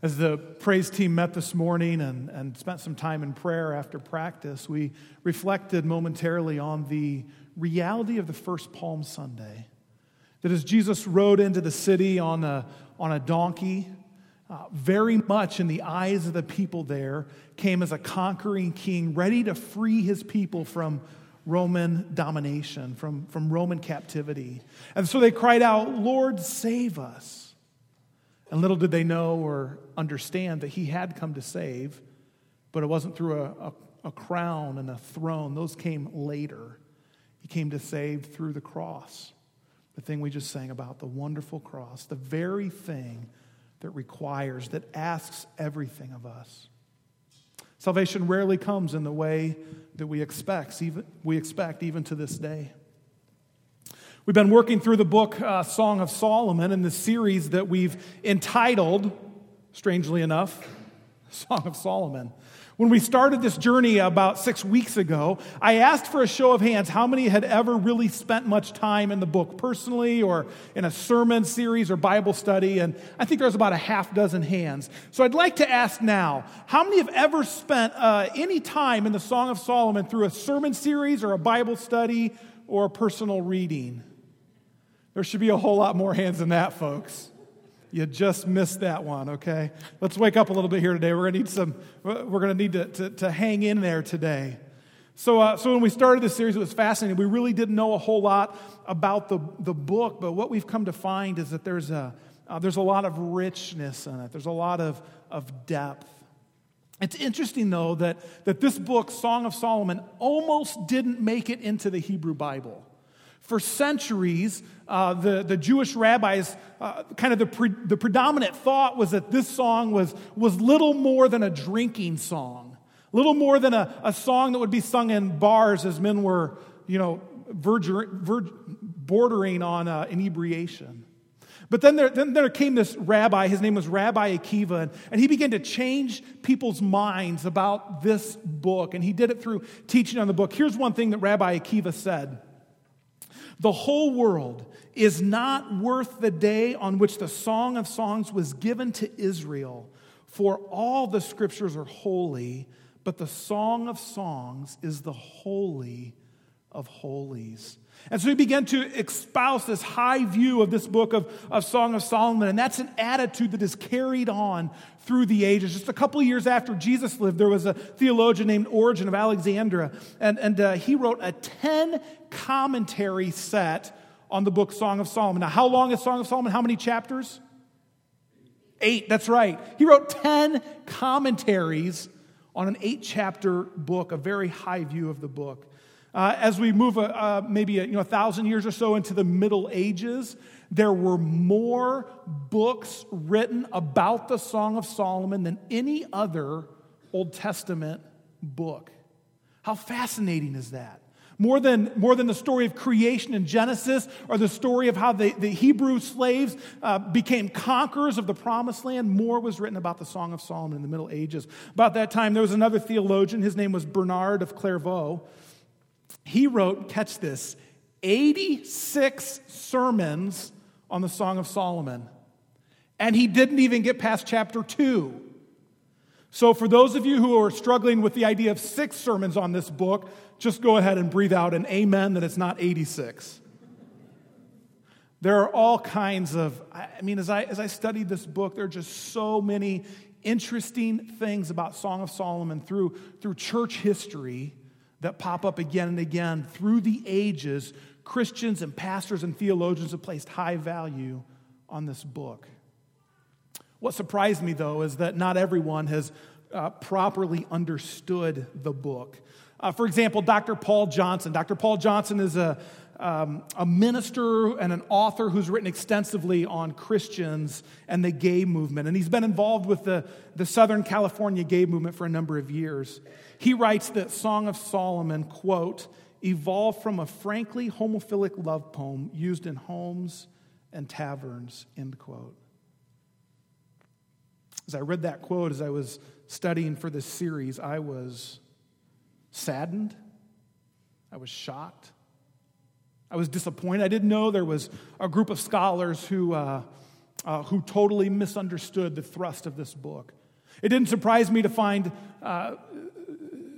As the praise team met this morning and spent some time in prayer after practice, we reflected momentarily on the reality of the first Palm Sunday. That as Jesus rode into the city on a donkey, very much in the eyes of the people there, came as a conquering king ready to free his people from Roman domination, from Roman captivity. And so they cried out, "Lord, save us." And little did they know or understand that he had come to save, but it wasn't through a crown and a throne. Those came later. He came to save through the cross, the thing we just sang about, the wonderful cross, the very thing that requires, that asks everything of us. Salvation rarely comes in the way that we expect even to this day. We've been working through the book Song of Solomon in the series that we've entitled, strangely enough, Song of Solomon. When we started this journey about 6 weeks ago, I asked for a show of hands how many had ever really spent much time in the book personally or in a sermon series or Bible study, and I think there was about a half dozen hands. So I'd like to ask now, how many have ever spent any time in the Song of Solomon through a sermon series or a Bible study or a personal reading? There should be a whole lot more hands than that, folks. You just missed that one, okay? Let's wake up a little bit here today. We're gonna need to hang in there today. So when we started this series, it was fascinating. We really didn't know a whole lot about the book, but what we've come to find is that there's a lot of richness in it. There's a lot of depth. It's interesting, though, that this book, Song of Solomon, almost didn't make it into the Hebrew Bible. For centuries, the Jewish rabbis, the predominant thought was that this song was little more than a drinking song, little more than a song that would be sung in bars as men were, bordering on inebriation. But then there came this rabbi, his name was Rabbi Akiva, and he began to change people's minds about this book, and he did it through teaching on the book. Here's one thing that Rabbi Akiva said. The whole world is not worth the day on which the Song of Songs was given to Israel, for all the scriptures are holy, but the Song of Songs is the holy of holies. And so he began to espouse this high view of this book of Song of Solomon, and that's an attitude that is carried on through the ages. Just a couple of years after Jesus lived, there was a theologian named Origen of Alexandria, and he wrote a 10-commentary set on the book Song of Solomon. Now, how long is Song of Solomon? How many chapters? 8, that's right. He wrote 10 commentaries on an 8-chapter book, a very high view of the book. As we move maybe 1,000 years or so into the Middle Ages, there were more books written about the Song of Solomon than any other Old Testament book. How fascinating is that? More than the story of creation in Genesis or the story of how the Hebrew slaves became conquerors of the Promised Land, more was written about the Song of Solomon in the Middle Ages. About that time, there was another theologian. His name was Bernard of Clairvaux. He wrote, catch this, 86 sermons on the Song of Solomon. And he didn't even get past chapter 2. So for those of you who are struggling with the idea of 6 sermons on this book, just go ahead and breathe out an amen that it's not 86. There are all kinds of, as I studied this book, there are just so many interesting things about Song of Solomon through church history that pop up again and again. Through the ages, Christians and pastors and theologians have placed high value on this book. What surprised me, though, is that not everyone has properly understood the book. For example, Dr. Paul Johnson. Dr. Paul Johnson is a minister and an author who's written extensively on Christians and the gay movement. And he's been involved with the Southern California gay movement for a number of years. He writes that Song of Solomon, quote, evolved from a frankly homophilic love poem used in homes and taverns, end quote. As I read that quote, as I was studying for this series, I was saddened. I was shocked. I was disappointed. I didn't know there was a group of scholars who who totally misunderstood the thrust of this book. It didn't surprise me to find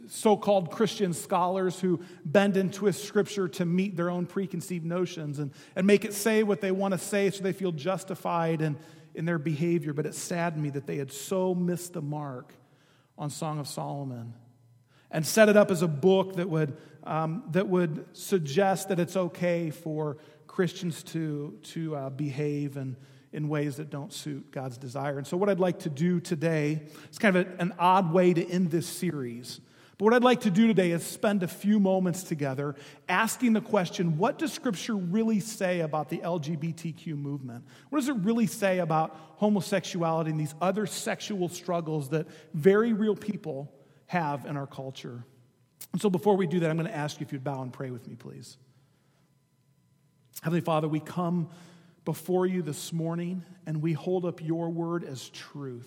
so-called Christian scholars who bend and twist Scripture to meet their own preconceived notions and make it say what they want to say so they feel justified in their behavior. But it saddened me that they had so missed the mark on Song of Solomon and set it up as a book that would suggest that it's okay for Christians to behave in ways that don't suit God's desire. And so what I'd like to do today, it's kind of an odd way to end this series, but what I'd like to do today is spend a few moments together asking the question, what does Scripture really say about the LGBTQ movement? What does it really say about homosexuality and these other sexual struggles that very real people have in our culture? And so before we do that, I'm going to ask you if you'd bow and pray with me, please. Heavenly Father, we come before you this morning and we hold up your word as truth.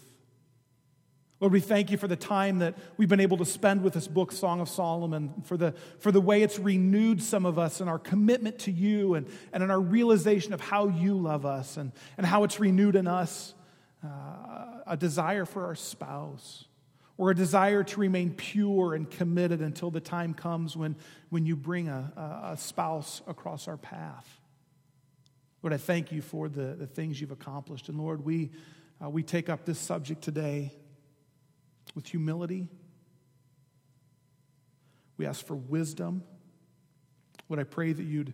Lord, we thank you for the time that we've been able to spend with this book, Song of Solomon, for the way it's renewed some of us and our commitment to you and in our realization of how you love us and how it's renewed in us a desire for our spouse or a desire to remain pure and committed until the time comes when you bring a spouse across our path. Lord, I thank you for the things you've accomplished. And Lord, we take up this subject today with humility. We ask for wisdom. Would I pray that you'd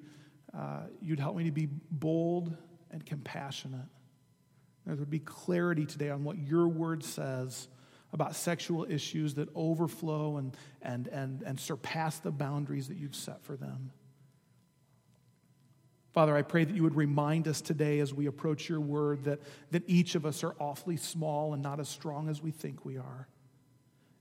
help me to be bold and compassionate. There would be clarity today on what your word says about sexual issues that overflow and surpass the boundaries that you've set for them. Father, I pray that you would remind us today as we approach your word that each of us are awfully small and not as strong as we think we are.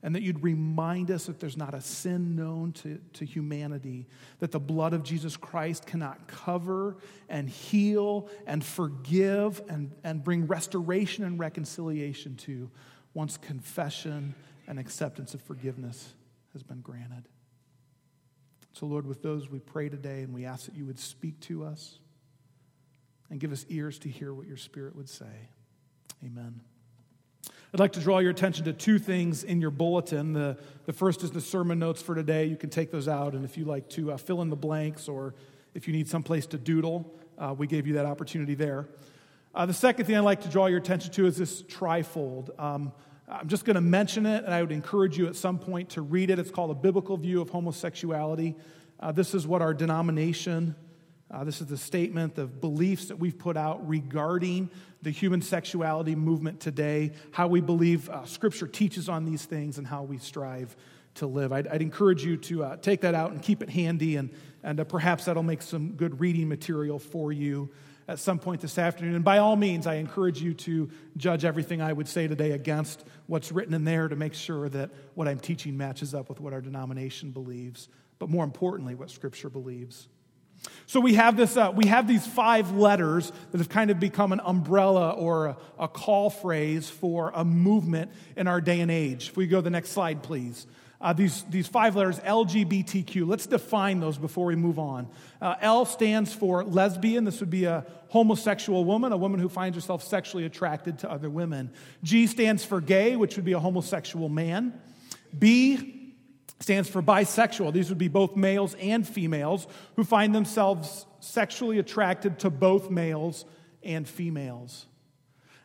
And that you'd remind us that there's not a sin known to humanity, that the blood of Jesus Christ cannot cover and heal and forgive and bring restoration and reconciliation to once confession and acceptance of forgiveness has been granted. So, Lord, with those we pray today, and we ask that you would speak to us and give us ears to hear what your Spirit would say. Amen. I'd like to draw your attention to two things in your bulletin. The first is the sermon notes for today. You can take those out, and if you like to fill in the blanks or if you need someplace to doodle, we gave you that opportunity there. The second thing I'd like to draw your attention to is this trifold. I'm just going to mention it, and I would encourage you at some point to read it. It's called A Biblical View of Homosexuality. This is what our denomination, this is the statement, the beliefs that we've put out regarding the human sexuality movement today, how we believe Scripture teaches on these things, and how we strive to live. I'd encourage you to take that out and keep it handy, and perhaps that'll make some good reading material for you at some point this afternoon. And by all means, I encourage you to judge everything I would say today against what's written in there to make sure that what I'm teaching matches up with what our denomination believes, but more importantly, what Scripture believes. So we have these five letters that have kind of become an umbrella or a call phrase for a movement in our day and age. If we go to the next slide, please. These five letters, LGBTQ. Let's define those before we move on. L stands for lesbian. This would be a homosexual woman, a woman who finds herself sexually attracted to other women. G stands for gay, which would be a homosexual man. B stands for bisexual. These would be both males and females who find themselves sexually attracted to both males and females.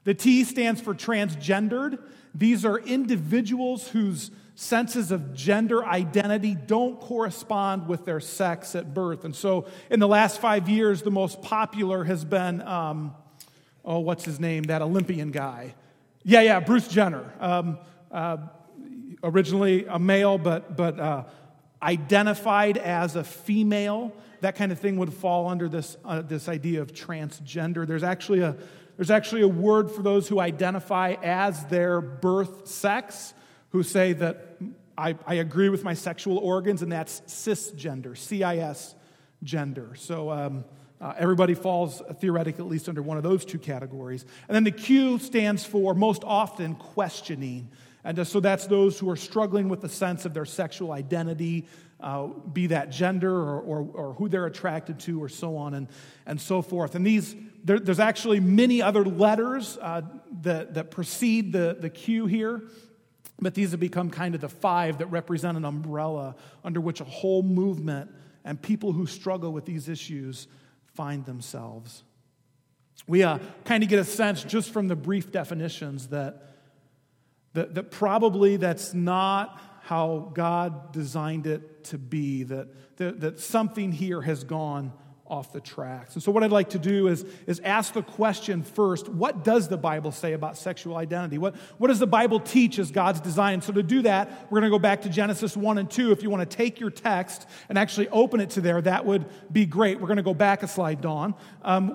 The T stands for transgendered. These are individuals whose senses of gender identity don't correspond with their sex at birth. And so in the last 5 years, the most popular has been, what's his name, that Olympian guy? Yeah, Bruce Jenner. Originally a male, but identified as a female. That kind of thing would fall under this idea of transgender. There's actually a word for those who identify as their birth sex, who say that I agree with my sexual organs, and that's cisgender, CIS gender. So everybody falls, theoretically, at least under one of those two categories. And then the Q stands for, most often, questioning. And so that's those who are struggling with the sense of their sexual identity, be that gender or who they're attracted to or so on and so forth. And these There's actually many other letters that precede the Q here, but these have become kind of the five that represent an umbrella under which a whole movement and people who struggle with these issues find themselves. We kind of get a sense just from the brief definitions that probably that's not how God designed it to be, that something here has gone off the tracks. And so what I'd like to do is ask the question first, what does the Bible say about sexual identity? What does the Bible teach as God's design? So to do that, we're going to go back to Genesis 1 and 2. If you want to take your text and actually open it to there, that would be great. We're going to go back a slide, Dawn.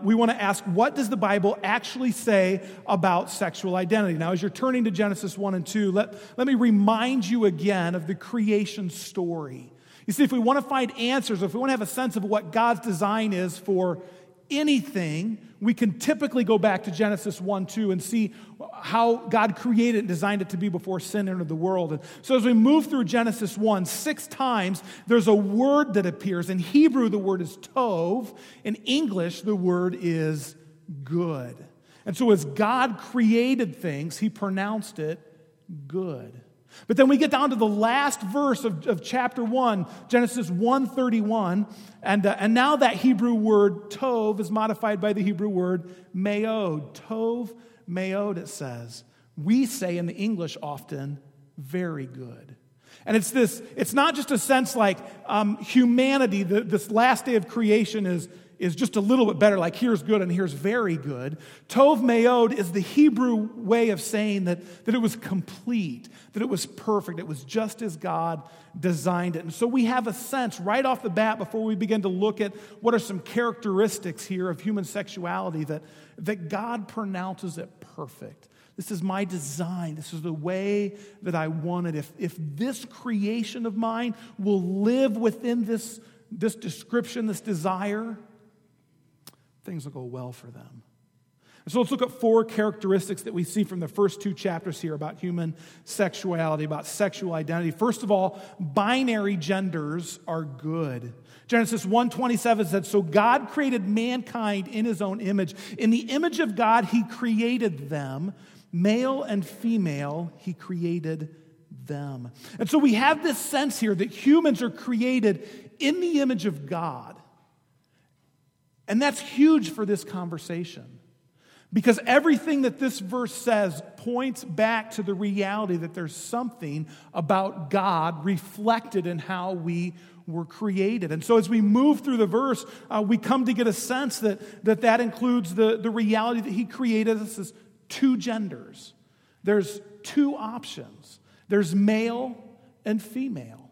We want to ask, what does the Bible actually say about sexual identity? Now, as you're turning to Genesis 1 and 2, let me remind you again of the creation story. You see, if we want to find answers, if we want to have a sense of what God's design is for anything, we can typically go back to Genesis 1-2 and see how God created and designed it to be before sin entered the world. And so as we move through Genesis 1, 6 times, there's a word that appears. In Hebrew, the word is tov. In English, the word is good. And so as God created things, he pronounced it good. But then we get down to the last verse of chapter 1, Genesis 1:31, and now that Hebrew word tov is modified by the Hebrew word meod. Tov, meod, it says. We say in the English often, very good. And it's this. It's not just a sense like humanity, this last day of creation is just a little bit better, like here's good and here's very good. Tov meod is the Hebrew way of saying that it was complete, that it was perfect, it was just as God designed it. And so we have a sense right off the bat before we begin to look at what are some characteristics here of human sexuality that God pronounces it perfect. This is my design. This is the way that I want it. If this creation of mine will live within this description, this desire, things will go well for them. And so let's look at 4 characteristics that we see from the first 2 chapters here about human sexuality, about sexual identity. First of all, binary genders are good. Genesis 1:27 said, "So God created mankind in his own image. In the image of God, he created them. Male and female, he created them." And so we have this sense here that humans are created in the image of God. And that's huge for this conversation, because everything that this verse says points back to the reality that there's something about God reflected in how we were created. And so as we move through the verse, we come to get a sense that includes the reality that he created us as 2 genders. There's 2 options. There's male and female.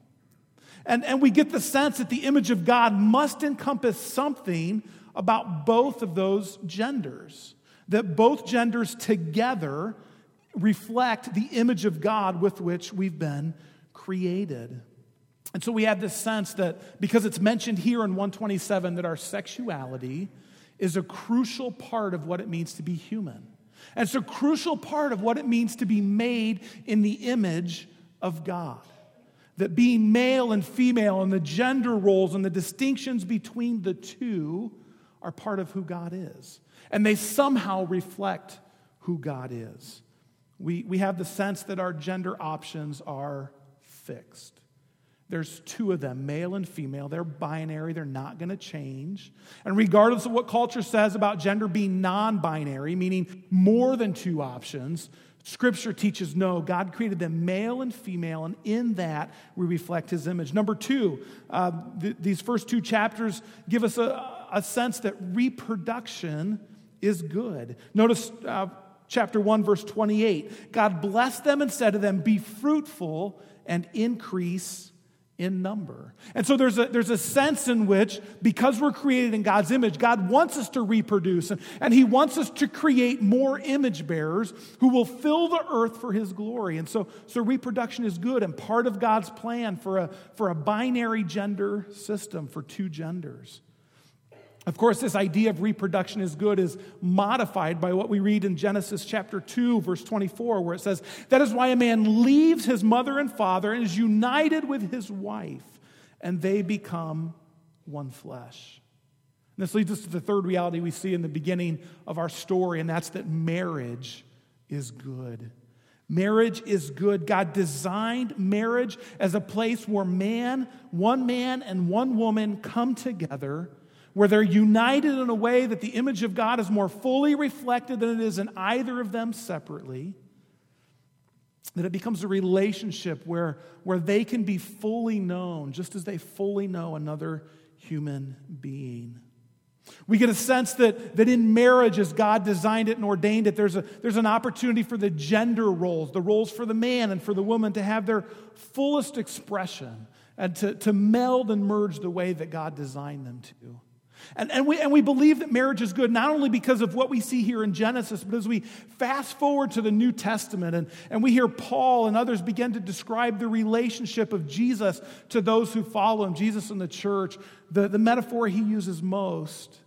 And we get the sense that the image of God must encompass something about both of those genders, that both genders together reflect the image of God with which we've been created. And so we have this sense that because it's mentioned here in 127 that our sexuality is a crucial part of what it means to be human. And it's a crucial part of what it means to be made in the image of God. That being male and female and the gender roles and the distinctions between the 2 are part of who God is. And they somehow reflect who God is. We have the sense that our gender options are fixed. There's 2 of them, male and female. They're binary. They're not going to change. And regardless of what culture says about gender being non-binary, meaning more than 2 options, Scripture teaches, no, God created them male and female, and in that we reflect his image. Number 2, these first 2 chapters give us a sense that reproduction is good. Notice chapter 1, verse 28. God blessed them and said to them, "Be fruitful and increase in number." And so there's a sense in which, because we're created in God's image, God wants us to reproduce, and he wants us to create more image bearers who will fill the earth for his glory. And so reproduction is good and part of God's plan for a binary gender system, for 2 genders. Of course, this idea of reproduction is good is modified by what we read in Genesis chapter 2, verse 24, where it says, "That is why a man leaves his mother and father and is united with his wife, and they become one flesh." And this leads us to the third reality we see in the beginning of our story, and that's that marriage is good. Marriage is good. God designed marriage as a place where one man and one woman come together, where they're united in a way that the image of God is more fully reflected than it is in either of them separately, that it becomes a relationship where they can be fully known, just as they fully know another human being. We get a sense that in marriage, as God designed it and ordained it, there's an opportunity for the gender roles, the roles for the man and for the woman to have their fullest expression and to meld and merge the way that God designed them to. And we believe that marriage is good, not only because of what we see here in Genesis, but as we fast forward to the New Testament and we hear Paul and others begin to describe the relationship of Jesus to those who follow him, Jesus and the church, the metaphor he uses most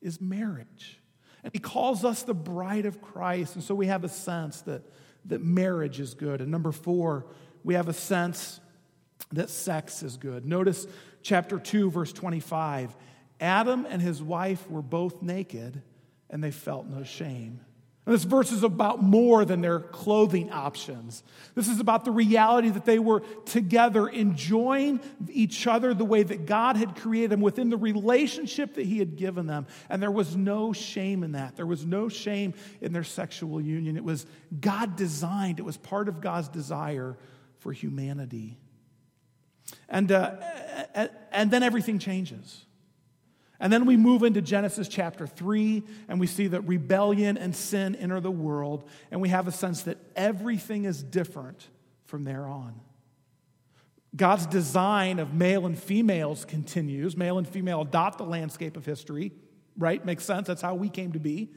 is marriage. And he calls us the bride of Christ, and so we have a sense that marriage is good. And number four, we have a sense that sex is good. Notice chapter 2, verse 25. Adam and his wife were both naked, and they felt no shame. And this verse is about more than their clothing options. This is about the reality that they were together, enjoying each other the way that God had created them within the relationship that he had given them. And there was no shame in that. There was no shame in their sexual union. It was God designed. It was part of God's desire for humanity. And then everything changes. And then we move into Genesis chapter 3, and we see that rebellion and sin enter the world, and we have a sense that everything is different from there on. God's design of male and females continues. Male and female adopt the landscape of history, right? Makes sense. That's how we came to be.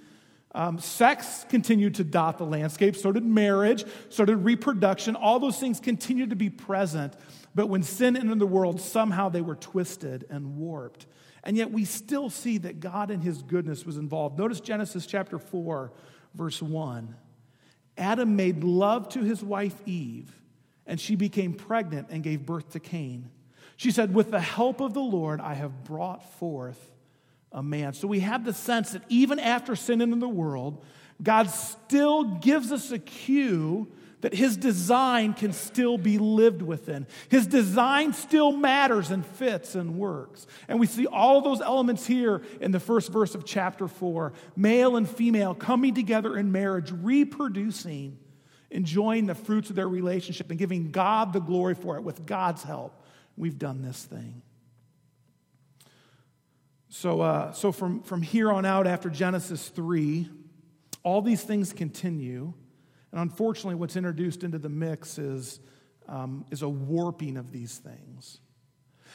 Sex continued to dot the landscape. So did marriage. So did reproduction. All those things continued to be present. But when sin entered the world, somehow they were twisted and warped. And yet we still see that God in his goodness was involved. Notice Genesis chapter 4, verse 1. Adam made love to his wife Eve, and she became pregnant and gave birth to Cain. She said, "With the help of the Lord, I have brought forth a man." So we have the sense that even after sin entered the world, God still gives us a cue that his design can still be lived within. His design still matters and fits and works. And we see all of those elements here in the first verse of chapter 4. Male and female coming together in marriage, reproducing, enjoying the fruits of their relationship, and giving God the glory for it. With God's help, we've done this thing. So from here on out, after Genesis 3, all these things continue. And unfortunately, what's introduced into the mix is a warping of these things.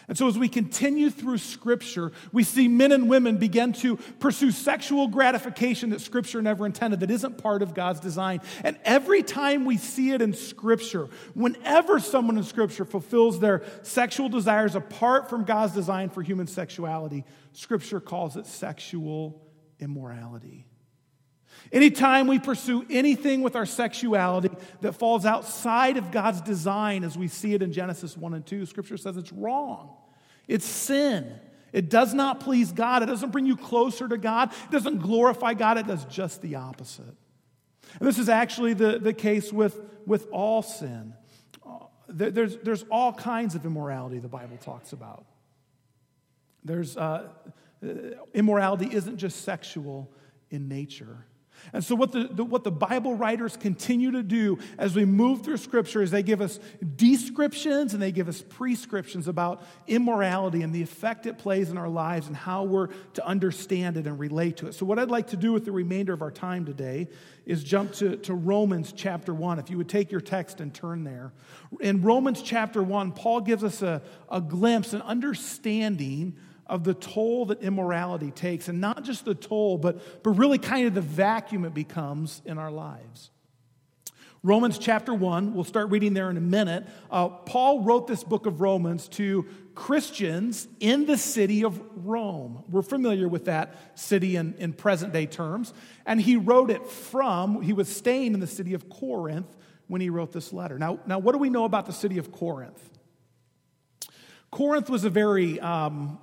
And so as we continue through Scripture, we see men and women begin to pursue sexual gratification that Scripture never intended, that isn't part of God's design. And every time we see it in Scripture, whenever someone in Scripture fulfills their sexual desires apart from God's design for human sexuality, Scripture calls it sexual immorality. Anytime we pursue anything with our sexuality that falls outside of God's design, as we see it in Genesis 1 and 2, Scripture says it's wrong. It's sin. It does not please God. It doesn't bring you closer to God. It doesn't glorify God. It does just the opposite. And this is actually the case with all sin. There's all kinds of immorality the Bible talks about. Immorality isn't just sexual in nature. And so what the Bible writers continue to do as we move through Scripture is they give us descriptions and they give us prescriptions about immorality and the effect it plays in our lives and how we're to understand it and relate to it. So what I'd like to do with the remainder of our time today is jump to Romans chapter 1. If you would take your text and turn there. In Romans chapter 1, Paul gives us a glimpse, an understanding of the toll that immorality takes, and not just the toll, but really kind of the vacuum it becomes in our lives. Romans chapter 1, we'll start reading there in a minute. Paul wrote this book of Romans to Christians in the city of Rome. We're familiar with that city in present-day terms. And he wrote it he was staying in the city of Corinth when he wrote this letter. Now what do we know about the city of Corinth? Corinth was a very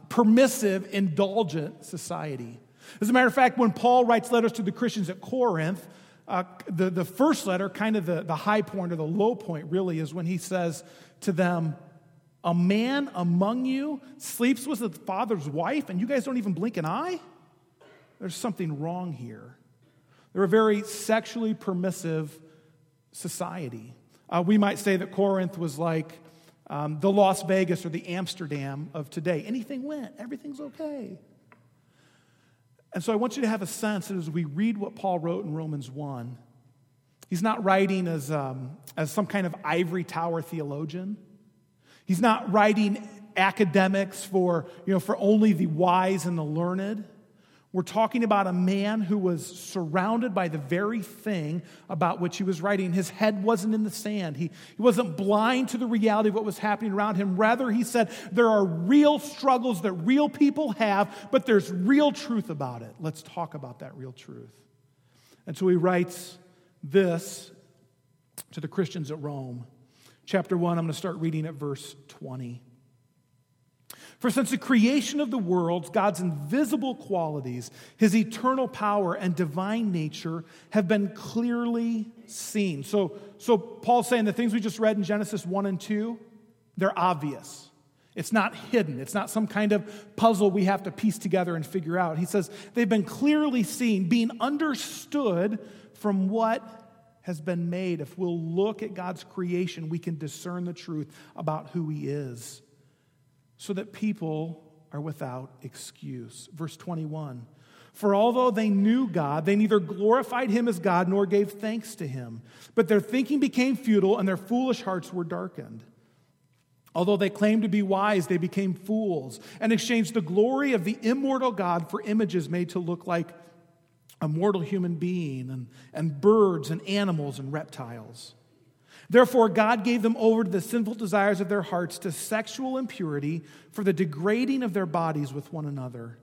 permissive, indulgent society. As a matter of fact, when Paul writes letters to the Christians at Corinth, the first letter, kind of the high point or the low point really, is when he says to them, a man among you sleeps with his father's wife, and you guys don't even blink an eye? There's something wrong here. They're a very sexually permissive society. We might say that Corinth was like the Las Vegas or the Amsterdam of today. Anything went. Everything's okay. And so I want you to have a sense that as we read what Paul wrote in Romans 1, he's not writing as some kind of ivory tower theologian. He's not writing academics for only the wise and the learned. We're talking about a man who was surrounded by the very thing about which he was writing. His head wasn't in the sand. He wasn't blind to the reality of what was happening around him. Rather, he said, there are real struggles that real people have, but there's real truth about it. Let's talk about that real truth. And so he writes this to the Christians at Rome. Chapter 1, I'm going to start reading at verse 20. For since the creation of the world, God's invisible qualities, his eternal power and divine nature have been clearly seen. So Paul's saying the things we just read in Genesis 1 and 2, they're obvious. It's not hidden. It's not some kind of puzzle we have to piece together and figure out. He says they've been clearly seen, being understood from what has been made. If we'll look at God's creation, we can discern the truth about who he is, so that people are without excuse. Verse 21, for although they knew God, they neither glorified him as God nor gave thanks to him, but their thinking became futile and their foolish hearts were darkened. Although they claimed to be wise, they became fools and exchanged the glory of the immortal God for images made to look like a mortal human being and birds and animals and reptiles. Therefore, God gave them over to the sinful desires of their hearts, to sexual impurity, for the degrading of their bodies with one another.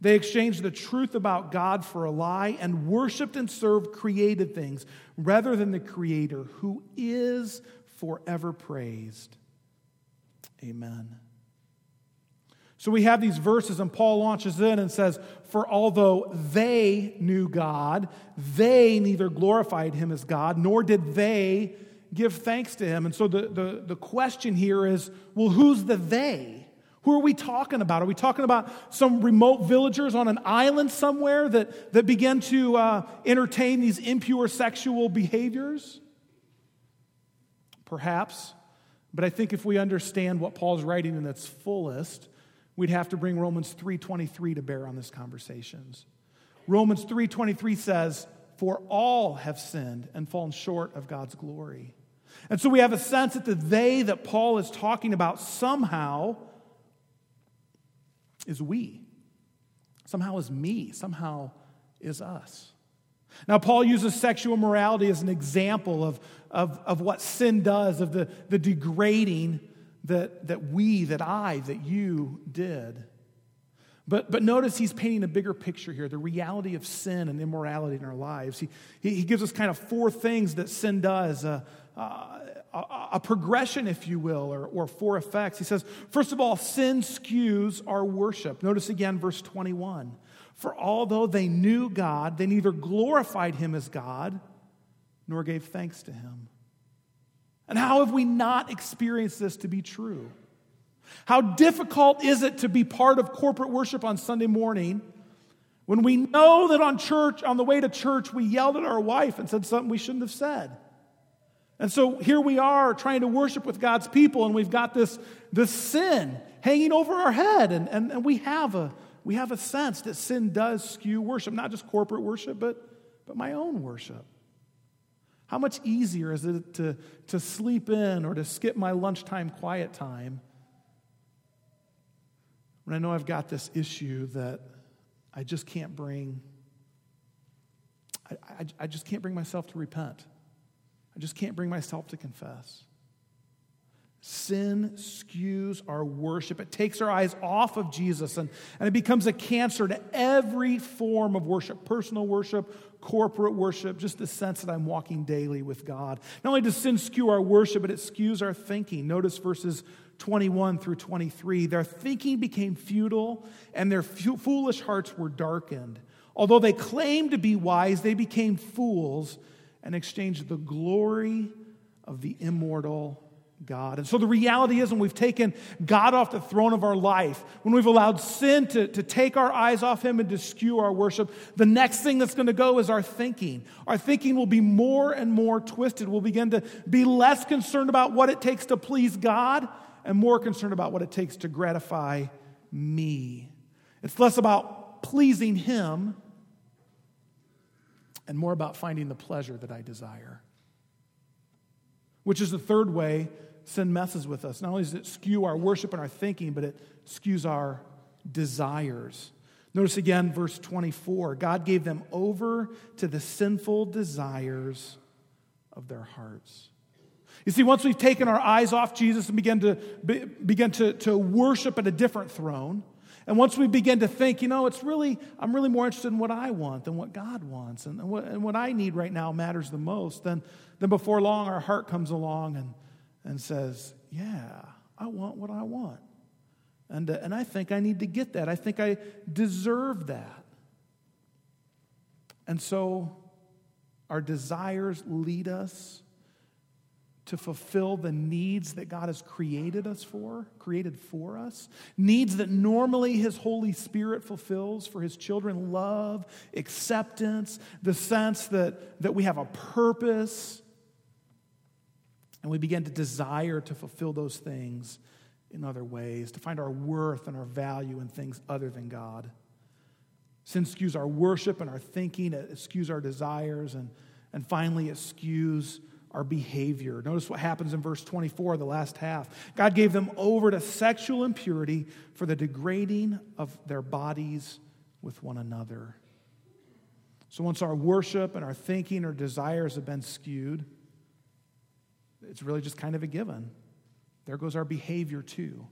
They exchanged the truth about God for a lie and worshiped and served created things rather than the Creator, who is forever praised. Amen. So we have these verses, and Paul launches in and says, for although they knew God, they neither glorified him as God, nor did they give thanks to him. And so the question here is, well, who's the they? Who are we talking about? Are we talking about some remote villagers on an island somewhere that began to entertain these impure sexual behaviors? Perhaps. But I think if we understand what Paul's writing in its fullest, we'd have to bring Romans 3:23 to bear on this conversation. Romans 3:23 says, for all have sinned and fallen short of God's glory. And so we have a sense that the they that Paul is talking about somehow is we. Somehow is me. Somehow is us. Now, Paul uses sexual morality as an example of what sin does, of the degrading that you did. But notice he's painting a bigger picture here, the reality of sin and immorality in our lives. He gives us kind of four things that sin does, a progression, if you will, or four effects. He says, first of all, sin skews our worship. Notice again verse 21. For although they knew God, they neither glorified him as God nor gave thanks to him. And how have we not experienced this to be true? How difficult is it to be part of corporate worship on Sunday morning when we know that on the way to church, we yelled at our wife and said something we shouldn't have said? And so here we are trying to worship with God's people, and we've got this sin hanging over our head, and we have a sense that sin does skew worship, not just corporate worship, but my own worship. How much easier is it to sleep in or to skip my lunchtime quiet time when I know I've got this issue that I just can't bring, I just can't bring myself to repent. I just can't bring myself to confess. Sin skews our worship. It takes our eyes off of Jesus, and it becomes a cancer to every form of worship, personal worship, corporate worship, just the sense that I'm walking daily with God. Not only does sin skew our worship, but it skews our thinking. Notice verses 21 through 23. Their thinking became futile, and their foolish hearts were darkened. Although they claimed to be wise, they became fools and exchanged the glory of the immortal God. And so the reality is, when we've taken God off the throne of our life, when we've allowed sin to take our eyes off him and to skew our worship, the next thing that's going to go is our thinking. Our thinking will be more and more twisted. We'll begin to be less concerned about what it takes to please God and more concerned about what it takes to gratify me. It's less about pleasing him and more about finding the pleasure that I desire, which is the third way sin messes with us. Not only does it skew our worship and our thinking, but it skews our desires. Notice again verse 24. God gave them over to the sinful desires of their hearts. You see, once we've taken our eyes off Jesus and begin to worship at a different throne, and once we begin to think, I'm really more interested in what I want than what God wants, and what I need right now matters the most, then before long our heart comes along and says, yeah, I want what I want. And I think I need to get that. I think I deserve that. And so our desires lead us to fulfill the needs that God has created for us, needs that normally his Holy Spirit fulfills for his children: love, acceptance, the sense that we have a purpose, and we begin to desire to fulfill those things in other ways, to find our worth and our value in things other than God. Sin skews our worship and our thinking, it skews our desires, and finally it skews our behavior. Notice what happens in verse 24, the last half. God gave them over to sexual impurity for the degrading of their bodies with one another. So once our worship and our thinking or desires have been skewed, it's really just kind of a given. There goes our behavior too.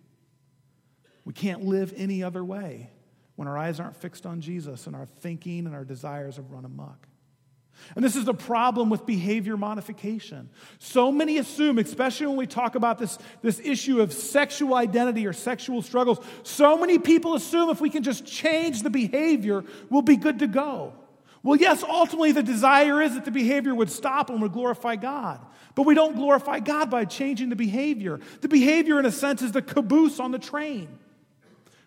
We can't live any other way when our eyes aren't fixed on Jesus and our thinking and our desires have run amok. And this is the problem with behavior modification. So many assume, especially when we talk about this issue of sexual identity or sexual struggles, so many people assume if we can just change the behavior, we'll be good to go. Well, yes, ultimately the desire is that the behavior would stop and would glorify God. But we don't glorify God by changing the behavior. The behavior, in a sense, is the caboose on the train.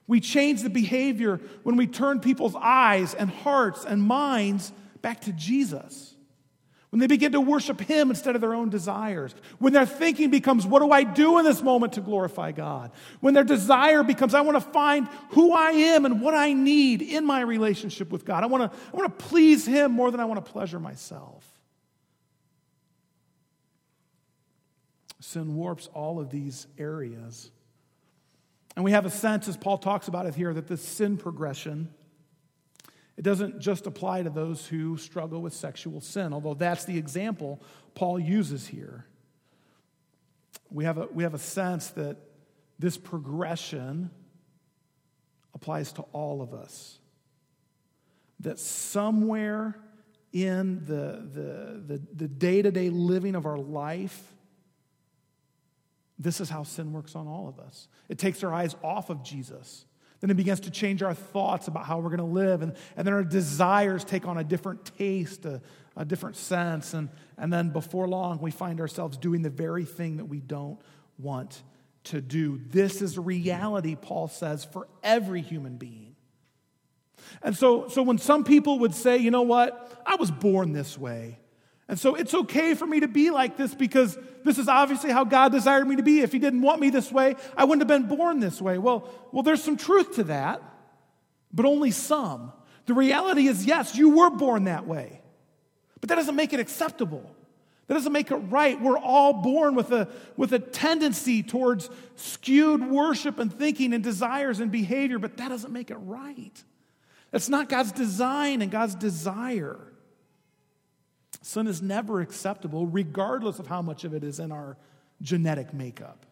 We change the behavior when we turn people's eyes and hearts and minds back to Jesus, when they begin to worship him instead of their own desires, when their thinking becomes, what do I do in this moment to glorify God? When their desire becomes, I want to find who I am and what I need in my relationship with God. I want to please him more than I want to pleasure myself. Sin warps all of these areas. And we have a sense, as Paul talks about it here, that this sin progression, it doesn't just apply to those who struggle with sexual sin, although that's the example Paul uses here. We have a sense that this progression applies to all of us. That somewhere in the day-to-day living of our life, this is how sin works on all of us. It takes our eyes off of Jesus. Then it begins to change our thoughts about how we're going to live. And then our desires take on a different taste, a different sense. And then before long, we find ourselves doing the very thing that we don't want to do. This is reality, Paul says, for every human being. And so when some people would say, you know what, I was born this way, and so it's okay for me to be like this because this is obviously how God desired me to be. If he didn't want me this way, I wouldn't have been born this way. Well, there's some truth to that, but only some. The reality is, yes, you were born that way, but that doesn't make it acceptable. That doesn't make it right. We're all born with a tendency towards skewed worship and thinking and desires and behavior, but that doesn't make it right. That's not God's design and God's desire. Sin is never acceptable, regardless of how much of it is in our genetic makeup.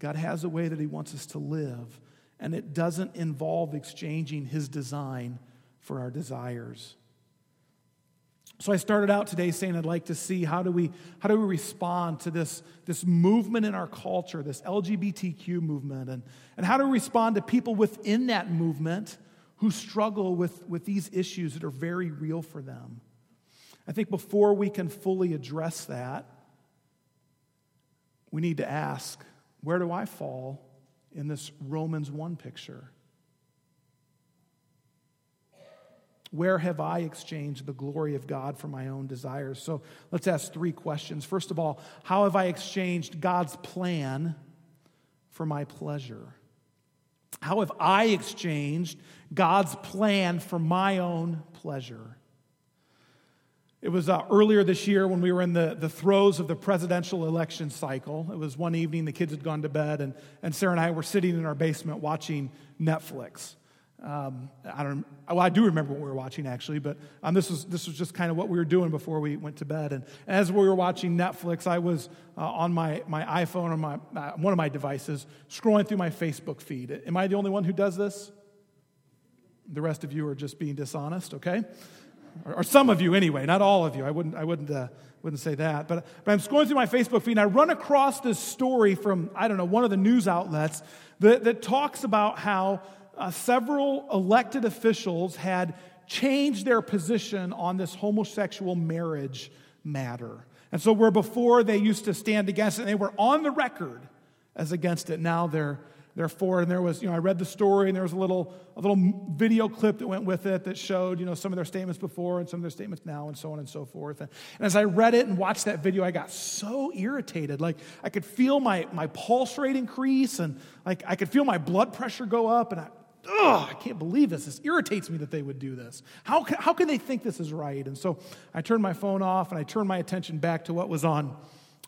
God has a way that he wants us to live, and it doesn't involve exchanging his design for our desires. So I started out today saying I'd like to see how do we respond to this movement in our culture, this LGBTQ movement, and how to respond to people within that movement who struggle with these issues that are very real for them. I think before we can fully address that, we need to ask, where do I fall in this Romans 1 picture? Where have I exchanged the glory of God for my own desires? So let's ask three questions. First of all, how have I exchanged God's plan for my pleasure? How have I exchanged God's plan for my own pleasure? It was earlier this year when we were in the throes of the presidential election cycle. It was one evening, the kids had gone to bed, and Sarah and I were sitting in our basement watching Netflix. I do remember what we were watching, actually, but this was just kind of what we were doing before we went to bed. And as we were watching Netflix, I was on my iPhone, on one of my devices, scrolling through my Facebook feed. Am I the only one who does this? The rest of you are just being dishonest, okay? Or some of you anyway, not all of you. I wouldn't say that. But I'm scrolling through my Facebook feed, and I run across this story from, I don't know, one of the news outlets that talks about how several elected officials had changed their position on this homosexual marriage matter. And so where before they used to stand against it, and they were on the record as against it, now they're for it. And there was, I read the story, and there was a little video clip that went with it that showed, some of their statements before and some of their statements now and so on and so forth. And as I read it and watched that video, I got so irritated. Like, I could feel my pulse rate increase, and like I could feel my blood pressure go up, and I can't believe this. This irritates me that they would do this. How can they think this is right? And so I turned my phone off, and I turned my attention back to what was on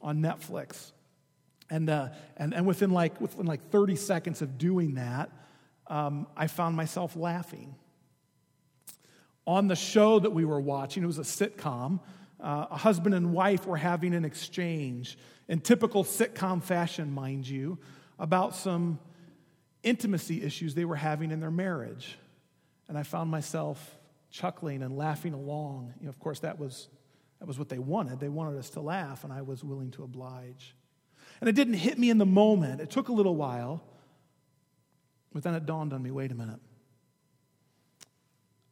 Netflix. And within 30 seconds of doing that, I found myself laughing. On the show that we were watching, it was a sitcom, a husband and wife were having an exchange, in typical sitcom fashion, mind you, about some intimacy issues they were having in their marriage. And I found myself chuckling and laughing along. Of course, that was what they wanted. They wanted us to laugh, and I was willing to oblige. And it didn't hit me in the moment. It took a little while, but then it dawned on me, wait a minute.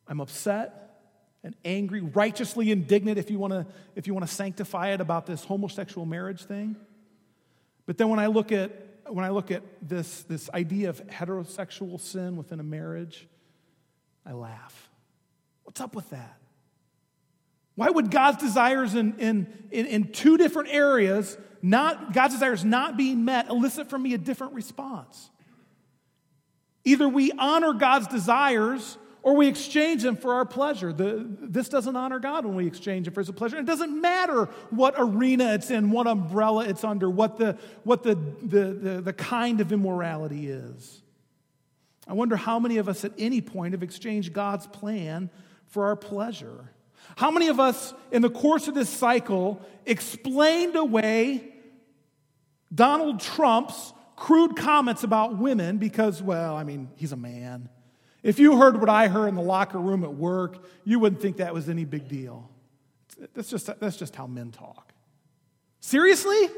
I'm upset and angry, righteously indignant, if you want to sanctify it, about this homosexual marriage thing. But then when I look at this idea of heterosexual sin within a marriage, I laugh. What's up with that? Why would God's desires in two different areas, not God's desires not being met, elicit from me a different response? Either we honor God's desires or we exchange them for our pleasure. This doesn't honor God when we exchange it for his pleasure. It doesn't matter what arena it's in, what umbrella it's under, what the kind of immorality is. I wonder how many of us at any point have exchanged God's plan for our pleasure. How many of us in the course of this cycle explained away Donald Trump's crude comments about women because, he's a man. If you heard what I heard in the locker room at work, you wouldn't think that was any big deal. That's just how men talk. Seriously?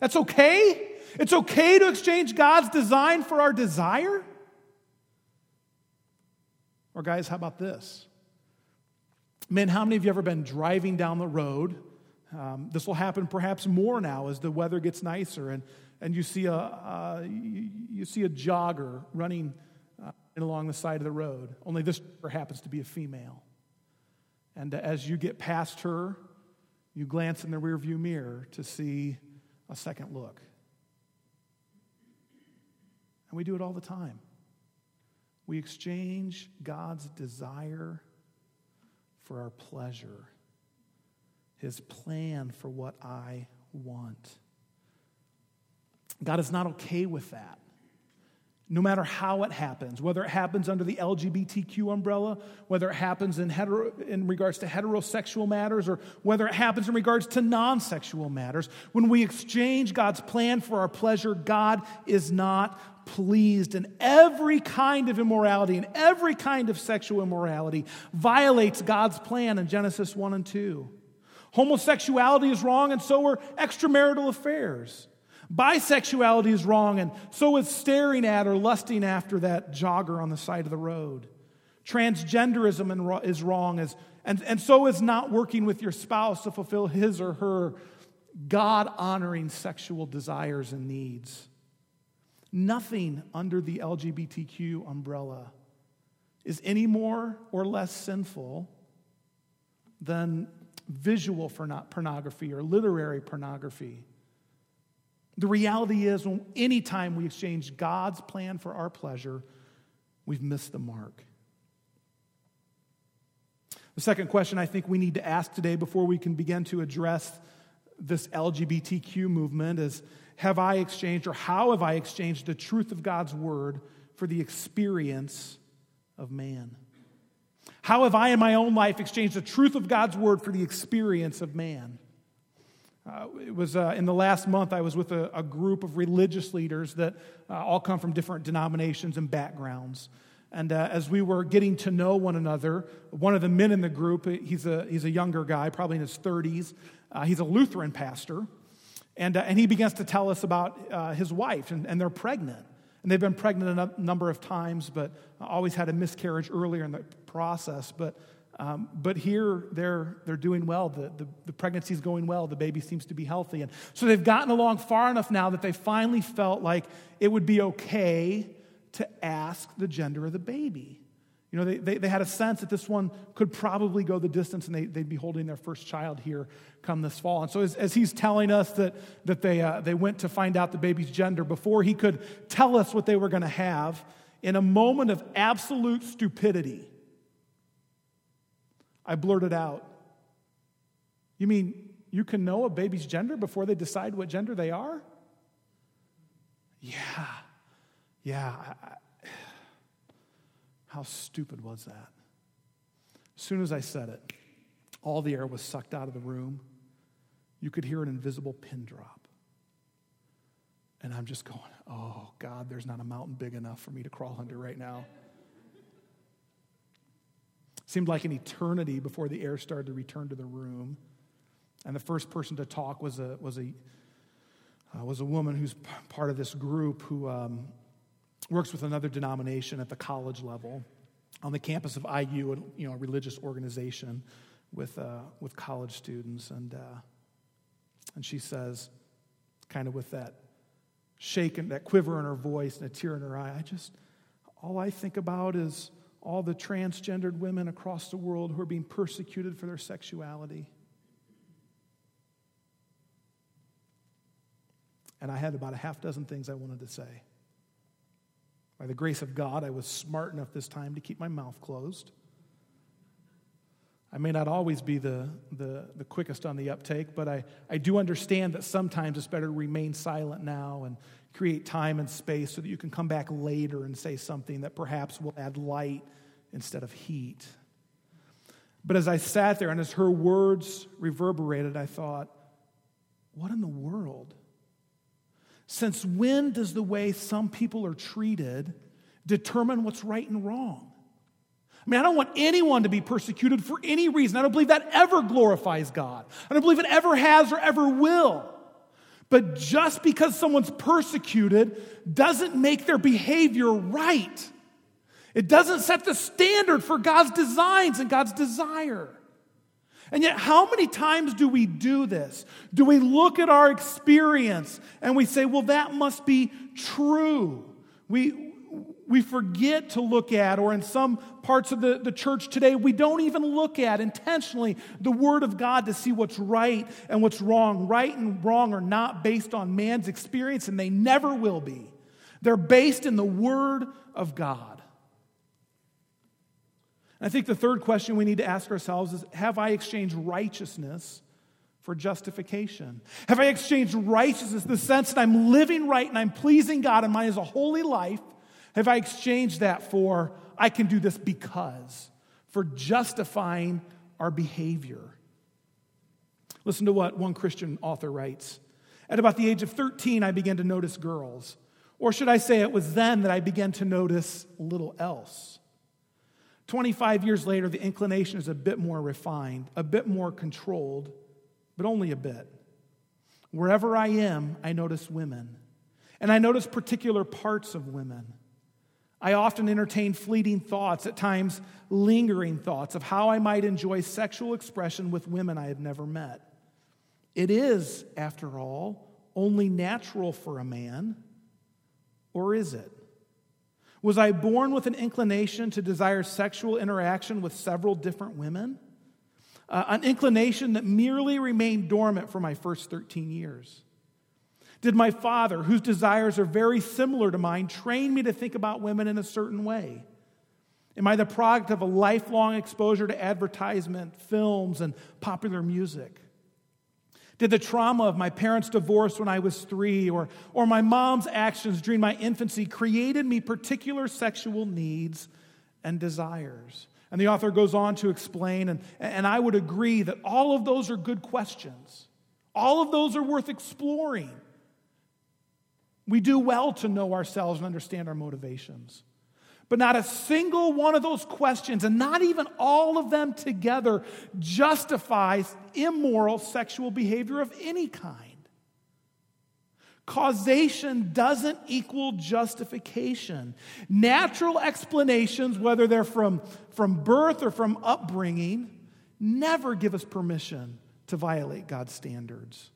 That's okay? It's okay to exchange God's design for our desire? Or guys, how about this? Men, how many of you ever been driving down the road? This will happen perhaps more now as the weather gets nicer, and you see a jogger running along the side of the road, only this happens to be a female. And as you get past her, you glance in the rearview mirror to see a second look. And we do it all the time. We exchange God's desire for our pleasure, his plan for what I want. God is not okay with that. No matter how it happens, whether it happens under the LGBTQ umbrella, whether it happens in regards to heterosexual matters, or whether it happens in regards to non-sexual matters, when we exchange God's plan for our pleasure, God is not pleased. And every kind of immorality and every kind of sexual immorality violates God's plan in Genesis 1 and 2. Homosexuality is wrong, and so are extramarital affairs. Bisexuality is wrong, and so is staring at or lusting after that jogger on the side of the road. Transgenderism is wrong, and so is not working with your spouse to fulfill his or her God-honoring sexual desires and needs. Nothing under the LGBTQ umbrella is any more or less sinful than visual pornography or literary pornography. The reality is, any time we exchange God's plan for our pleasure, we've missed the mark. The second question I think we need to ask today before we can begin to address this LGBTQ movement is, have I exchanged, or how have I exchanged, the truth of God's word for the experience of man? How have I in my own life exchanged the truth of God's word for the experience of man? It was in the last month I was with a group of religious leaders that all come from different denominations and backgrounds. And as we were getting to know one another, one of the men in the group, he's a younger guy, probably in his 30s. He's a Lutheran pastor. And he begins to tell us about his wife, and they're pregnant. And they've been pregnant a number of times, but always had a miscarriage earlier in the process. But here they're doing well. The pregnancy's going well. The baby seems to be healthy. And so they've gotten along far enough now that they finally felt like it would be okay to ask the gender of the baby. You know, they had a sense that this one could probably go the distance, and they'd be holding their first child here come this fall. And so as he's telling us that they went to find out the baby's gender, before he could tell us what they were going to have, in a moment of absolute stupidity, I blurted out, "You mean you can know a baby's gender before they decide what gender they are?" Yeah. How stupid was that? As soon as I said it, all the air was sucked out of the room. You could hear an invisible pin drop. And I'm just going, "Oh, God, there's not a mountain big enough for me to crawl under right now." Seemed like an eternity before the air started to return to the room, and the first person to talk was a woman who's part of this group who works with another denomination at the college level on the campus of IU, a religious organization with college students, and she says, kind of with that shake and that quiver in her voice and a tear in her eye, "All I think about is all the transgendered women across the world who are being persecuted for their sexuality." And I had about a half dozen things I wanted to say. By the grace of God, I was smart enough this time to keep my mouth closed. I may not always be the quickest on the uptake, but I do understand that sometimes it's better to remain silent now and create time and space so that you can come back later and say something that perhaps will add light instead of heat. But as I sat there and as her words reverberated, I thought, what in the world? Since when does the way some people are treated determine what's right and wrong? I mean, I don't want anyone to be persecuted for any reason. I don't believe that ever glorifies God. I don't believe it ever has or ever will. But just because someone's persecuted doesn't make their behavior right. It doesn't set the standard for God's designs and God's desire. And yet, how many times do we do this? Do we look at our experience and we say, "Well, that must be true"? We forget to look at, or in some parts of the church today, we don't even look at intentionally the Word of God to see what's right and what's wrong. Right and wrong are not based on man's experience, and they never will be. They're based in the Word of God. And I think the third question we need to ask ourselves is, have I exchanged righteousness for justification? Have I exchanged righteousness, the sense that I'm living right and I'm pleasing God and mine is a holy life, Have I exchanged that for, I can do this because, for justifying our behavior? Listen to what one Christian author writes. At about the age of 13, I began to notice girls. Or should I say it was then that I began to notice little else. 25 years later, the inclination is a bit more refined, a bit more controlled, but only a bit. Wherever I am, I notice women. And I notice particular parts of women. I often entertain fleeting thoughts, at times lingering thoughts, of how I might enjoy sexual expression with women I have never met. It is, after all, only natural for a man. Or is it? Was I born with an inclination to desire sexual interaction with several different women? An inclination that merely remained dormant for my first 13 years. Did my father, whose desires are very similar to mine, train me to think about women in a certain way? Am I the product of a lifelong exposure to advertisement, films, and popular music? Did the trauma of my parents' divorce when I was 3 or my mom's actions during my infancy created me particular sexual needs and desires? And the author goes on to explain, and I would agree that all of those are good questions. All of those are worth exploring. We do well to know ourselves and understand our motivations. But not a single one of those questions, and not even all of them together, justifies immoral sexual behavior of any kind. Causation doesn't equal justification. Natural explanations, whether they're from birth or from upbringing, never give us permission to violate God's standards.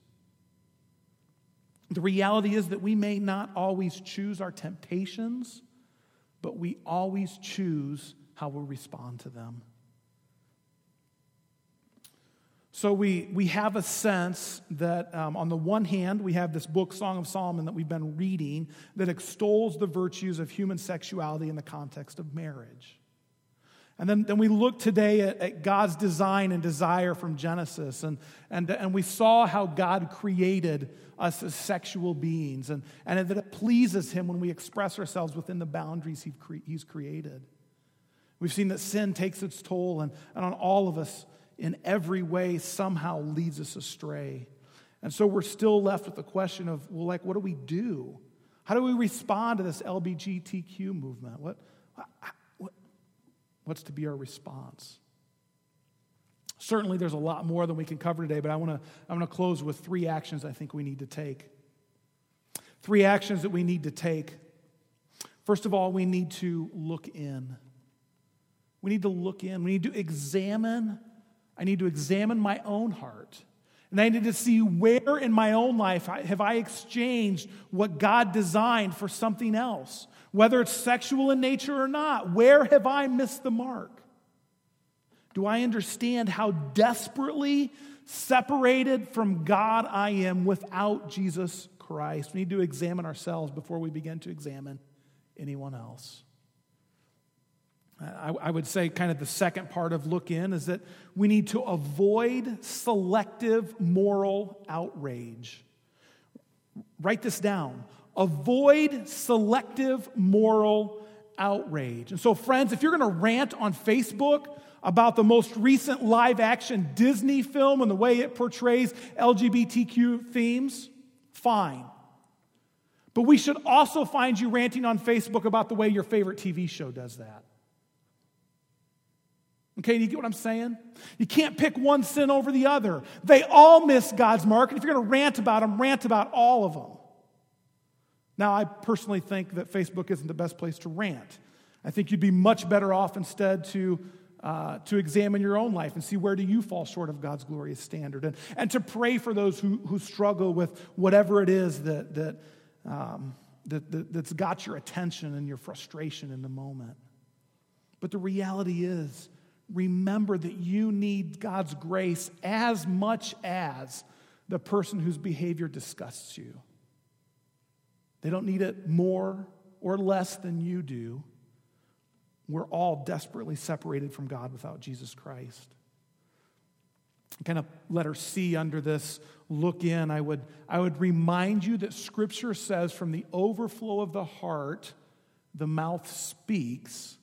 The reality is that we may not always choose our temptations, but we always choose how we'll respond to them. So we have a sense that on the one hand, we have this book, Song of Solomon, that we've been reading that extols the virtues of human sexuality in the context of marriage. And then we look today at God's design and desire from Genesis, and we saw how God created us as sexual beings, and that it pleases him when we express ourselves within the boundaries he's created. We've seen that sin takes its toll, and on all of us in every way somehow leads us astray. And so we're still left with the question of, well, like, what do we do? How do we respond to this LGBTQ movement? What's to be our response? Certainly, there's a lot more than we can cover today, but I'm going to close with 3 actions I think we need to take. 3 actions that we need to take. First of all, we need to look in. We need to look in. We need to examine. I need to examine my own heart. And I need to see where in my own life have I exchanged what God designed for something else, whether it's sexual in nature or not. Where have I missed the mark? Do I understand how desperately separated from God I am without Jesus Christ? We need to examine ourselves before we begin to examine anyone else. I would say kind of the second part of look in is that we need to avoid selective moral outrage. Write this down. Avoid selective moral outrage. And so, friends, if you're going to rant on Facebook about the most recent live-action Disney film and the way it portrays LGBTQ themes, fine. But we should also find you ranting on Facebook about the way your favorite TV show does that. Okay, do you get what I'm saying? You can't pick one sin over the other. They all miss God's mark, and if you're going to rant about them, rant about all of them. Now, I personally think that Facebook isn't the best place to rant. I think you'd be much better off instead to examine your own life and see where do you fall short of God's glorious standard, and to pray for those who struggle with whatever it is that's got your attention and your frustration in the moment. But the reality is, remember that you need God's grace as much as the person whose behavior disgusts you. They don't need it more or less than you do. We're all desperately separated from God without Jesus Christ. Kind of letter C under this look in, I would remind you that Scripture says from the overflow of the heart, the mouth speaks.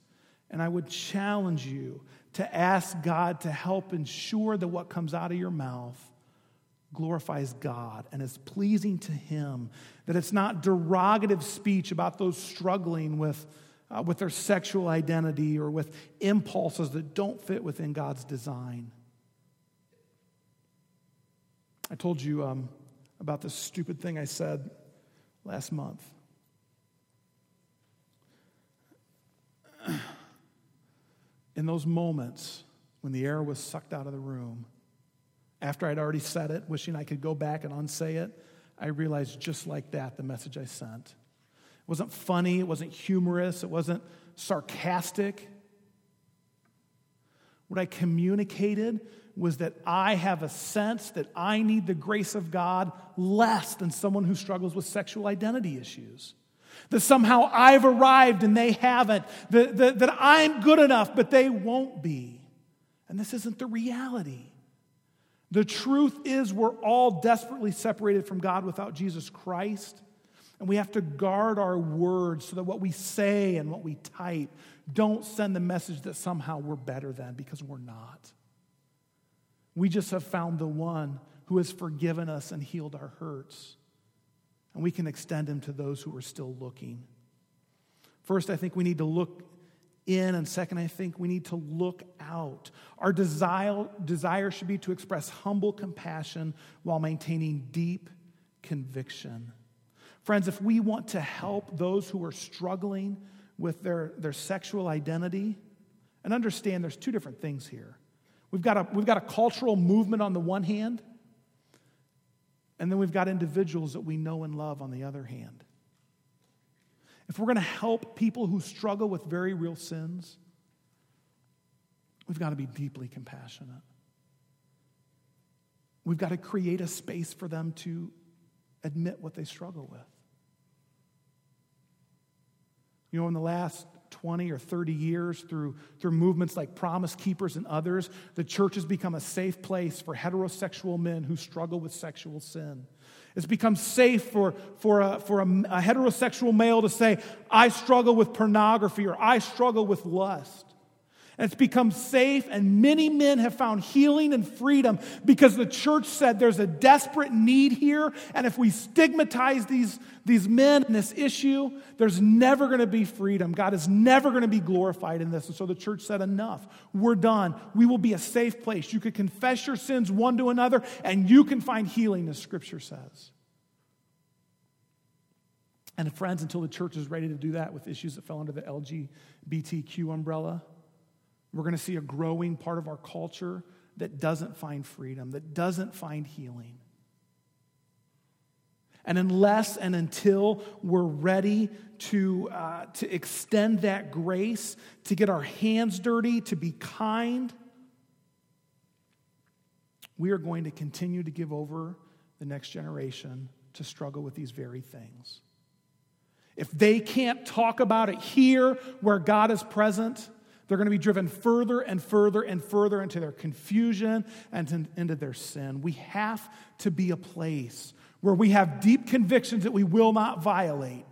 And I would challenge you to ask God to help ensure that what comes out of your mouth glorifies God and is pleasing to Him, that it's not derogative speech about those struggling with their sexual identity or with impulses that don't fit within God's design. I told you about this stupid thing I said last month. In those moments when the air was sucked out of the room, after I'd already said it, wishing I could go back and unsay it, I realized just like that the message I sent. It wasn't funny, it wasn't humorous, it wasn't sarcastic. What I communicated was that I have a sense that I need the grace of God less than someone who struggles with sexual identity issues. That somehow I've arrived and they haven't. That I'm good enough, but they won't be. And this isn't the reality. The truth is we're all desperately separated from God without Jesus Christ. And we have to guard our words so that what we say and what we type don't send the message that somehow we're better than, because we're not. We just have found the one who has forgiven us and healed our hurts. And we can extend him to those who are still looking. First, I think we need to look in, and second, I think we need to look out. Our desire should be to express humble compassion while maintaining deep conviction. Friends, if we want to help those who are struggling with their sexual identity, and understand there's two different things here. We've got a cultural movement on the one hand, and then we've got individuals that we know and love on the other hand. If we're going to help people who struggle with very real sins, we've got to be deeply compassionate. We've got to create a space for them to admit what they struggle with. You know, in the last 20 or 30 years, through movements like Promise Keepers and others, the church has become a safe place for heterosexual men who struggle with sexual sin. It's become safe for a heterosexual male to say, I struggle with pornography, or I struggle with lust. And it's become safe, and many men have found healing and freedom because the church said there's a desperate need here, and if we stigmatize these men in this issue, there's never going to be freedom. God is never going to be glorified in this. And so the church said, enough. We're done. We will be a safe place. You could confess your sins one to another, and you can find healing, as Scripture says. And friends, until the church is ready to do that with issues that fell under the LGBTQ umbrella, we're going to see a growing part of our culture that doesn't find freedom, that doesn't find healing. And unless and until we're ready to extend that grace, to get our hands dirty, to be kind, we are going to continue to give over the next generation to struggle with these very things. If they can't talk about it here where God is present, they're going to be driven further and further and further into their confusion and into their sin. We have to be a place where we have deep convictions that we will not violate,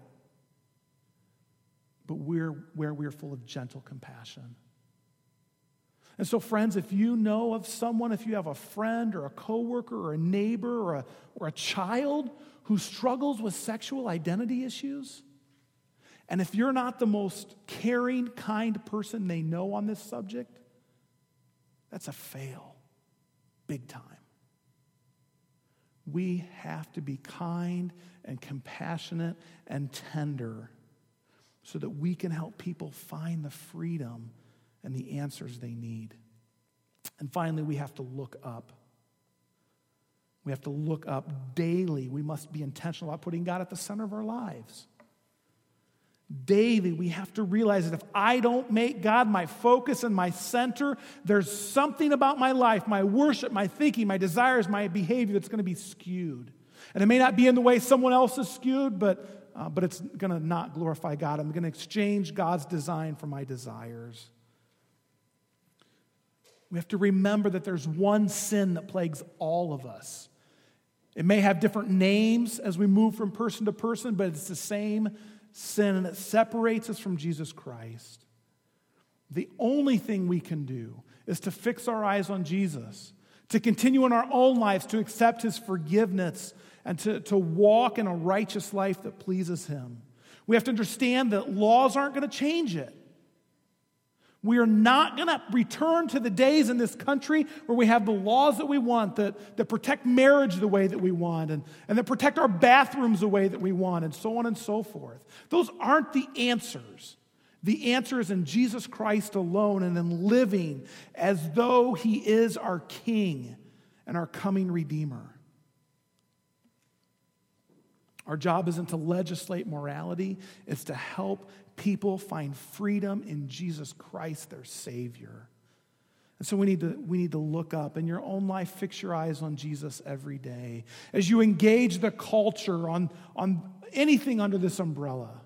but where we're full of gentle compassion. And so, friends, if you know of someone, if you have a friend or a coworker or a neighbor or a child who struggles with sexual identity issues, and if you're not the most caring, kind person they know on this subject, that's a fail, big time. We have to be kind and compassionate and tender so that we can help people find the freedom and the answers they need. And finally, we have to look up. We have to look up daily. We must be intentional about putting God at the center of our lives. Daily, we have to realize that if I don't make God my focus and my center, there's something about my life, my worship, my thinking, my desires, my behavior that's going to be skewed. And it may not be in the way someone else is skewed, but it's going to not glorify God. I'm going to exchange God's design for my desires. We have to remember that there's one sin that plagues all of us. It may have different names as we move from person to person, but it's the same sin and it separates us from Jesus Christ, the only thing we can do is to fix our eyes on Jesus, to continue in our own lives, to accept his forgiveness, and to walk in a righteous life that pleases him. We have to understand that laws aren't going to change it. We are not going to return to the days in this country where we have the laws that we want, that protect marriage the way that we want, and that protect our bathrooms the way that we want, and so on and so forth. Those aren't the answers. The answer is in Jesus Christ alone, and in living as though he is our King and our coming Redeemer. Our job isn't to legislate morality, it's to help people find freedom in Jesus Christ, their Savior. And so we need to look up. In your own life, fix your eyes on Jesus every day. As you engage the culture on anything under this umbrella,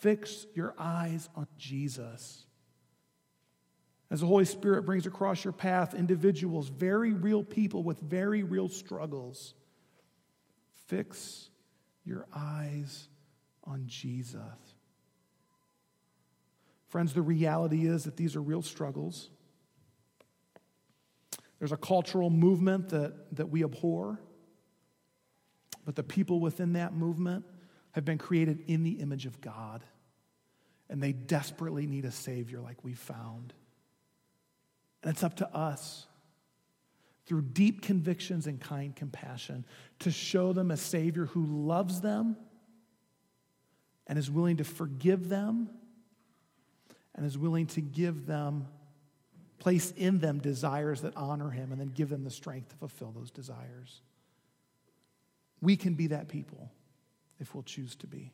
fix your eyes on Jesus. As the Holy Spirit brings across your path individuals, very real people with very real struggles, fix your eyes on Jesus. Friends, the reality is that these are real struggles. There's a cultural movement that we abhor, but the people within that movement have been created in the image of God, and they desperately need a Savior like we found. And it's up to us, through deep convictions and kind compassion, to show them a Savior who loves them and is willing to forgive them and is willing to give them, place in them desires that honor him, and then give them the strength to fulfill those desires. We can be that people if we'll choose to be.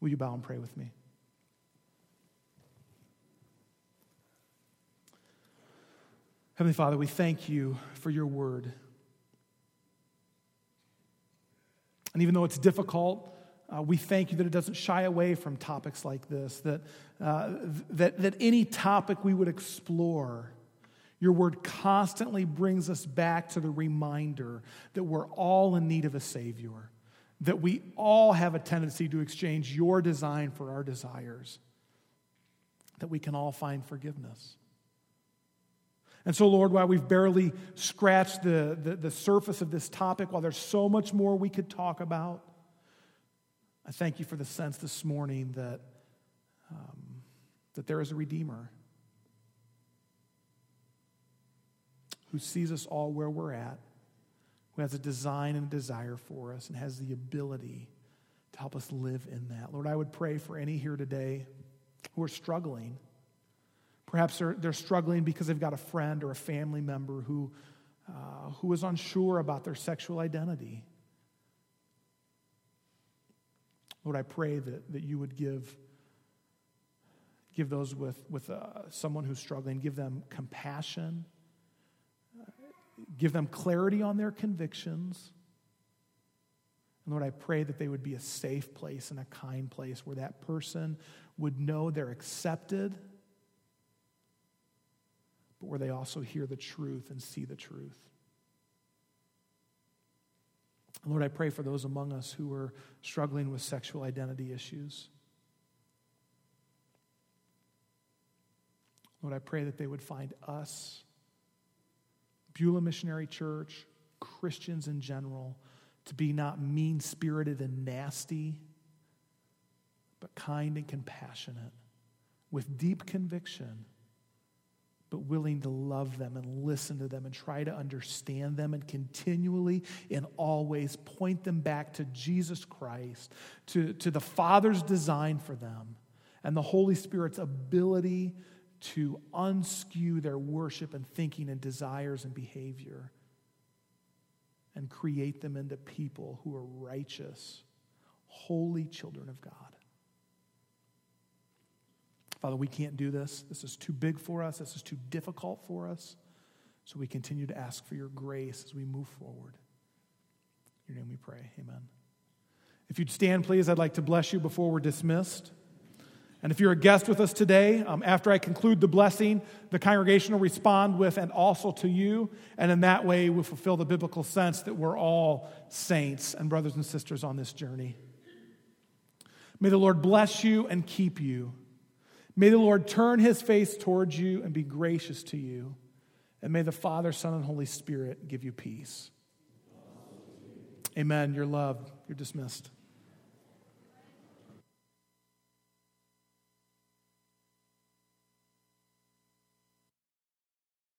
Will you bow and pray with me? Heavenly Father, we thank you for your word. And even though it's difficult, we thank you that it doesn't shy away from topics like this, that any topic we would explore, your word constantly brings us back to the reminder that we're all in need of a Savior, that we all have a tendency to exchange your design for our desires, that we can all find forgiveness. And so, Lord, while we've barely scratched the surface of this topic, while there's so much more we could talk about, I thank you for the sense this morning that there is a Redeemer who sees us all where we're at, who has a design and a desire for us, and has the ability to help us live in that. Lord, I would pray for any here today who are struggling. Perhaps they're struggling because they've got a friend or a family member who is unsure about their sexual identity. Lord, I pray that you would give those with someone who's struggling, give them compassion, give them clarity on their convictions. And Lord, I pray that they would be a safe place and a kind place where that person would know they're accepted, but where they also hear the truth and see the truth. Lord, I pray for those among us who are struggling with sexual identity issues. Lord, I pray that they would find us, Beulah Missionary Church, Christians in general, to be not mean-spirited and nasty, but kind and compassionate, with deep conviction, but willing to love them and listen to them and try to understand them, and continually and always point them back to Jesus Christ, to the Father's design for them, and the Holy Spirit's ability to unskew their worship and thinking and desires and behavior, and create them into people who are righteous, holy children of God. Father, we can't do this. This is too big for us. This is too difficult for us. So we continue to ask for your grace as we move forward. In your name we pray. Amen. If you'd stand, please, I'd like to bless you before we're dismissed. And if you're a guest with us today, after I conclude the blessing, the congregation will respond with, "and also to you." And in that way, we fulfill the biblical sense that we're all saints and brothers and sisters on this journey. May the Lord bless you and keep you. May the Lord turn his face towards you and be gracious to you. And may the Father, Son, and Holy Spirit give you peace. Amen. You're loved. You're dismissed.